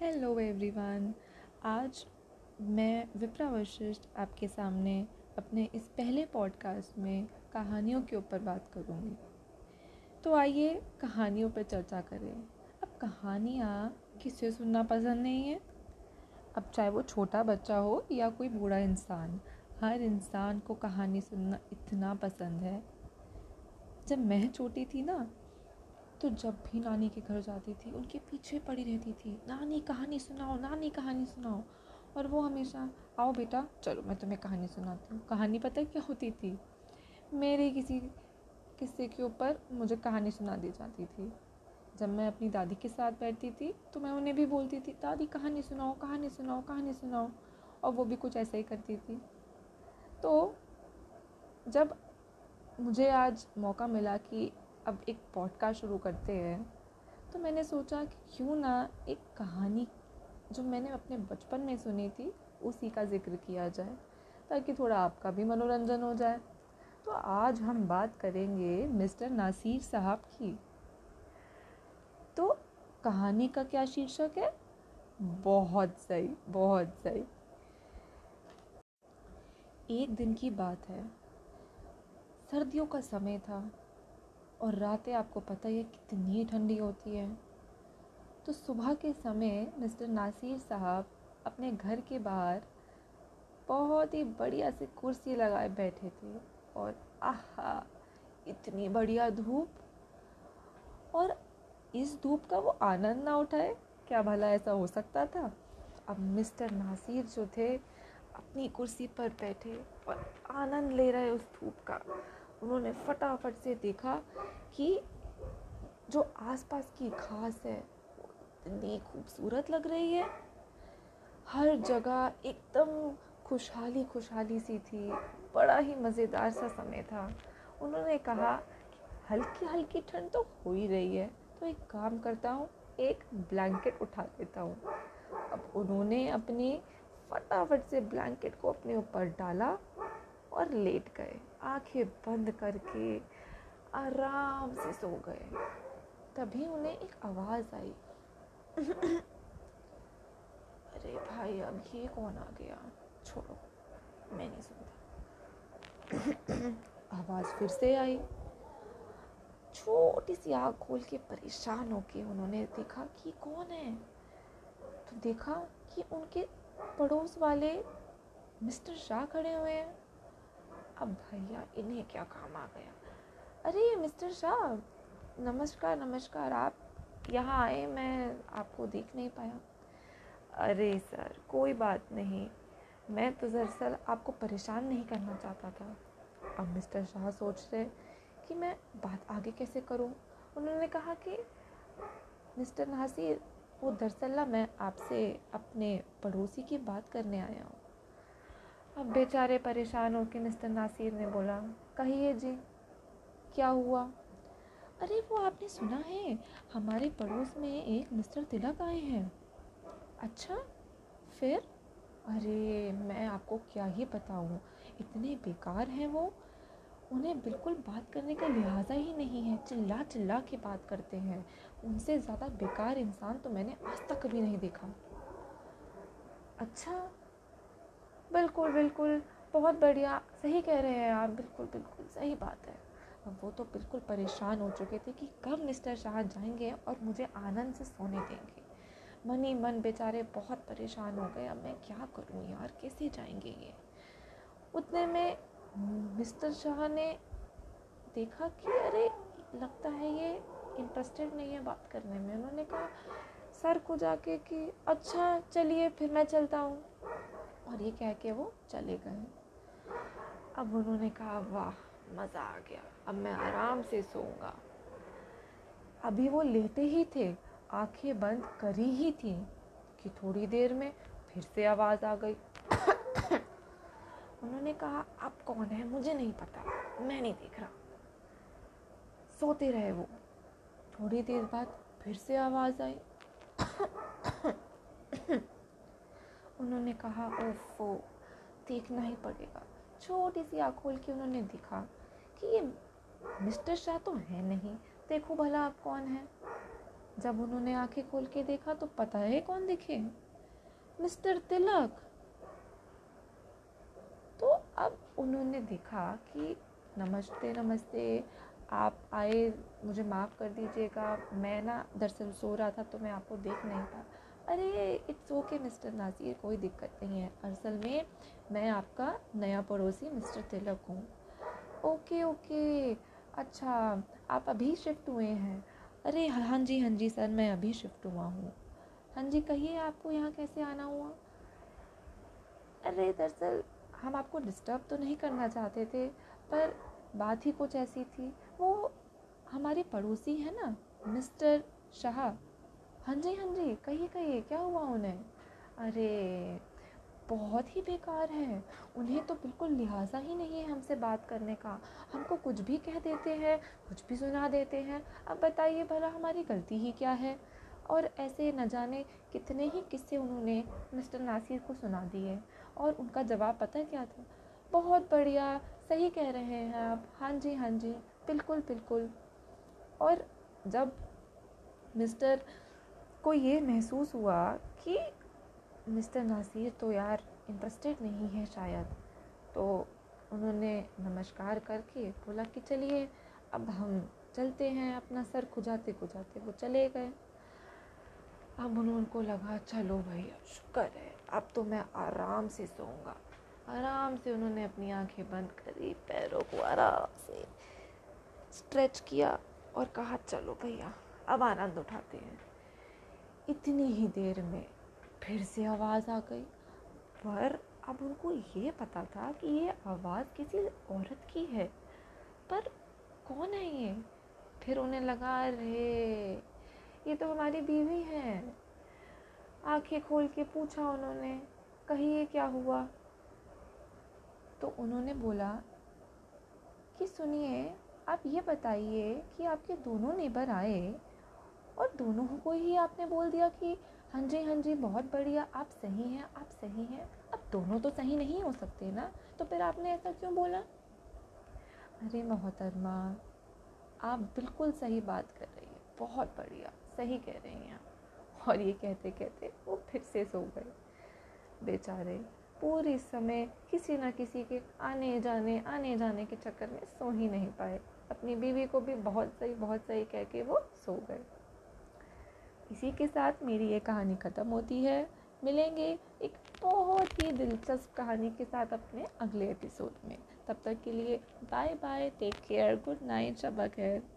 Hello everyone, आज मैं विपरा वशिष्ठ आपके सामने अपने इस पहले पॉडकास्ट में कहानियों के ऊपर बात करूँगी। तो आइए कहानियों पर चर्चा करें। अब कहानियाँ किसे सुनना पसंद नहीं है? अब चाहे वो छोटा बच्चा हो या कोई बूढ़ा इंसान, हर इंसान को कहानी सुनना इतना पसंद है। जब मैं छोटी थी ना, तो जब भी नानी के घर जाती थी उनके पीछे पड़ी रहती थी, नानी कहानी सुनाओ, नानी कहानी सुनाओ। और वो हमेशा, आओ बेटा चलो मैं तुम्हें कहानी सुनाती हूँ। कहानी पता है क्या होती थी? मेरे किसी किस्से के ऊपर मुझे कहानी सुना दी जाती थी। जब मैं अपनी दादी के साथ बैठती थी तो मैं उन्हें भी बोलती थी, दादी कहानी सुनाओ, कहानी सुनाओ, कहानी सुनाओ। और वो भी कुछ ऐसा ही करती थी। तो जब मुझे आज मौका मिला कि अब एक पॉडकास्ट शुरू करते हैं, तो मैंने सोचा कि क्यों ना एक कहानी जो मैंने अपने बचपन में सुनी थी उसी का जिक्र किया जाए, ताकि थोड़ा आपका भी मनोरंजन हो जाए। तो आज हम बात करेंगे मिस्टर नासिर साहब की। तो कहानी का क्या शीर्षक है? बहुत सही, बहुत सही। एक दिन की बात है, सर्दियों का समय था और रातें आपको पता ही है कितनी ठंडी होती है। तो सुबह के समय मिस्टर नासिर साहब अपने घर के बाहर बहुत ही बढ़िया से कुर्सी लगाए बैठे थे और आहा इतनी बढ़िया धूप, और इस धूप का वो आनंद ना उठाए, क्या भला ऐसा हो सकता था। अब मिस्टर नासिर जो थे अपनी कुर्सी पर बैठे और आनंद ले रहे उस धूप का। उन्होंने फटाफट से देखा कि जो आसपास की घास है वो इतनी खूबसूरत लग रही है, हर जगह एकदम खुशहाली खुशहाली सी थी। बड़ा ही मज़ेदार सा समय था। उन्होंने कहा कि हल्की हल्की ठंड तो हो ही रही है, तो एक काम करता हूँ, एक ब्लैंकेट उठा लेता हूँ। अब उन्होंने अपनी फटाफट से ब्लैंकेट को अपने ऊपर डाला और लेट गए, आंखें बंद करके आराम से सो गए। तभी उन्हें एक आवाज़ आई, अरे भाई अब ये कौन आ गया, छोड़ो मैं नहीं सुनता। आवाज़ फिर से आई। छोटी सी आँख खोल के परेशान होके उन्होंने देखा कि कौन है, तो देखा कि उनके पड़ोस वाले मिस्टर शाह खड़े हुए हैं। अब भैया इन्हें क्या काम आ गया। अरे मिस्टर शाह नमस्कार, नमस्कार, आप यहाँ आए, मैं आपको देख नहीं पाया। अरे सर कोई बात नहीं, मैं तो दरअसल आपको परेशान नहीं करना चाहता था। अब मिस्टर शाह सोच रहे कि मैं बात आगे कैसे करूँ। उन्होंने कहा कि मिस्टर नासिर, वो दरअसल ना मैं आपसे अपने पड़ोसी की बात करने आया हूँ। अब बेचारे परेशान होकर मिस्टर नासिर ने बोला, कहिए जी क्या हुआ। अरे वो आपने सुना है, हमारे पड़ोस में एक मिस्टर तिलक आए हैं। अच्छा फिर? अरे मैं आपको क्या ही बताऊँ, इतने बेकार हैं वो, उन्हें बिल्कुल बात करने का लिहाजा ही नहीं है, चिल्ला चिल्ला के बात करते हैं। उनसे ज़्यादा बेकार इंसान तो मैंने आज तक कभी नहीं देखा। अच्छा, बिल्कुल बिल्कुल, बहुत बढ़िया, सही कह रहे हैं आप, बिल्कुल बिल्कुल सही बात है। अब वो तो बिल्कुल परेशान हो चुके थे कि कब मिस्टर शाह जाएंगे और मुझे आनंद से सोने देंगे। मन ही मन बेचारे बहुत परेशान हो गए, अब मैं क्या करूँ यार, कैसे जाएंगे ये। उतने में मिस्टर शाह ने देखा कि अरे लगता है ये इंटरेस्टेड नहीं है बात करने में। उन्होंने कहा सर को जाके कि अच्छा चलिए फिर मैं चलता हूँ, और ये कह के वो चले गए। अब उन्होंने कहा वाह मज़ा आ गया, अब मैं आराम से सोऊंगा। अभी वो लेटे ही थे, आंखें बंद करी ही थी कि थोड़ी देर में फिर से आवाज़ आ गई। उन्होंने कहा आप कौन है, मुझे नहीं पता, मैं नहीं देख रहा। सोते रहे वो। थोड़ी देर बाद फिर से आवाज़ आई। उन्होंने कहा ओफो देखना ही पड़ेगा। छोटी सी आँख खोल के उन्होंने देखा कि ये मिस्टर शाह तो है नहीं, देखो भला आप कौन है। जब उन्होंने आंखें खोल के देखा तो पता है कौन दिखे? मिस्टर तिलक। तो अब उन्होंने देखा कि नमस्ते नमस्ते, आप आए, मुझे माफ़ कर दीजिएगा, मैं ना दरअसल सो रहा था तो मैं आपको देख नहीं पा। अरे इट्स ओके मिस्टर नासिर, कोई दिक्कत नहीं है, असल में मैं आपका नया पड़ोसी मिस्टर तिलक हूँ। ओके ओके, अच्छा आप अभी शिफ्ट हुए हैं? अरे हाँ जी हाँ जी सर, मैं अभी शिफ्ट हुआ हूँ। हाँ जी कहिए, आपको यहाँ कैसे आना हुआ? अरे दरअसल हम आपको डिस्टर्ब तो नहीं करना चाहते थे, पर बात ही कुछ ऐसी थी। वो हमारे पड़ोसी हैं ना मिस्टर शाह। हाँ जी कहिए कहिए, क्या हुआ उन्हें? अरे बहुत ही बेकार है, उन्हें तो बिल्कुल लिहाजा ही नहीं है हमसे बात करने का। हमको कुछ भी कह देते हैं, कुछ भी सुना देते हैं। अब बताइए भला हमारी गलती ही क्या है? और ऐसे न जाने कितने ही किस्से उन्होंने मिस्टर नासिर को सुना दिए, और उनका जवाब पता क्या था? बहुत बढ़िया, सही कह रहे हैं आप, हाँ जी बिल्कुल बिल्कुल। और जब मिस्टर को ये महसूस हुआ कि मिस्टर नासिर तो यार इंटरेस्टेड नहीं है शायद, तो उन्होंने नमस्कार करके बोला कि चलिए अब हम चलते हैं, अपना सर खुजाते खुजाते वो चले गए। अब उनको लगा चलो भाई अब शुक्र है, अब तो मैं आराम से सोऊंगा। आराम से उन्होंने अपनी आंखें बंद करी, पैरों को आराम से स्ट्रेच किया और कहा चलो भैया अब आनंद उठाते हैं। इतनी ही देर में फिर से आवाज़ आ गई, पर अब उनको ये पता था कि ये आवाज़ किसी औरत की है, पर कौन है ये? फिर उन्हें लगा अरे ये तो हमारी बीवी हैं। आंखें खोल के पूछा उन्होंने, कहिए क्या हुआ? तो उन्होंने बोला कि सुनिए आप ये बताइए कि आपके दोनों नेबर आए और दोनों को ही आपने बोल दिया कि हाँ जी बहुत बढ़िया, आप सही हैं आप सही हैं। अब दोनों तो सही नहीं हो सकते ना, तो फिर आपने ऐसा क्यों बोला? अरे मोहतरमा आप बिल्कुल सही बात कर रही हैं, बहुत बढ़िया, सही कह रही हैं आप। और ये कहते कहते वो फिर से सो गए। बेचारे पूरे समय किसी ना किसी के आने जाने के चक्कर में सो ही नहीं पाए, अपनी बीवी को भी बहुत सही कह के वो सो गए। इसी के साथ मेरी ये कहानी ख़त्म होती है। मिलेंगे एक बहुत ही दिलचस्प कहानी के साथ अपने अगले एपिसोड में। तब तक के लिए bye bye, take care, good night, शब खैर।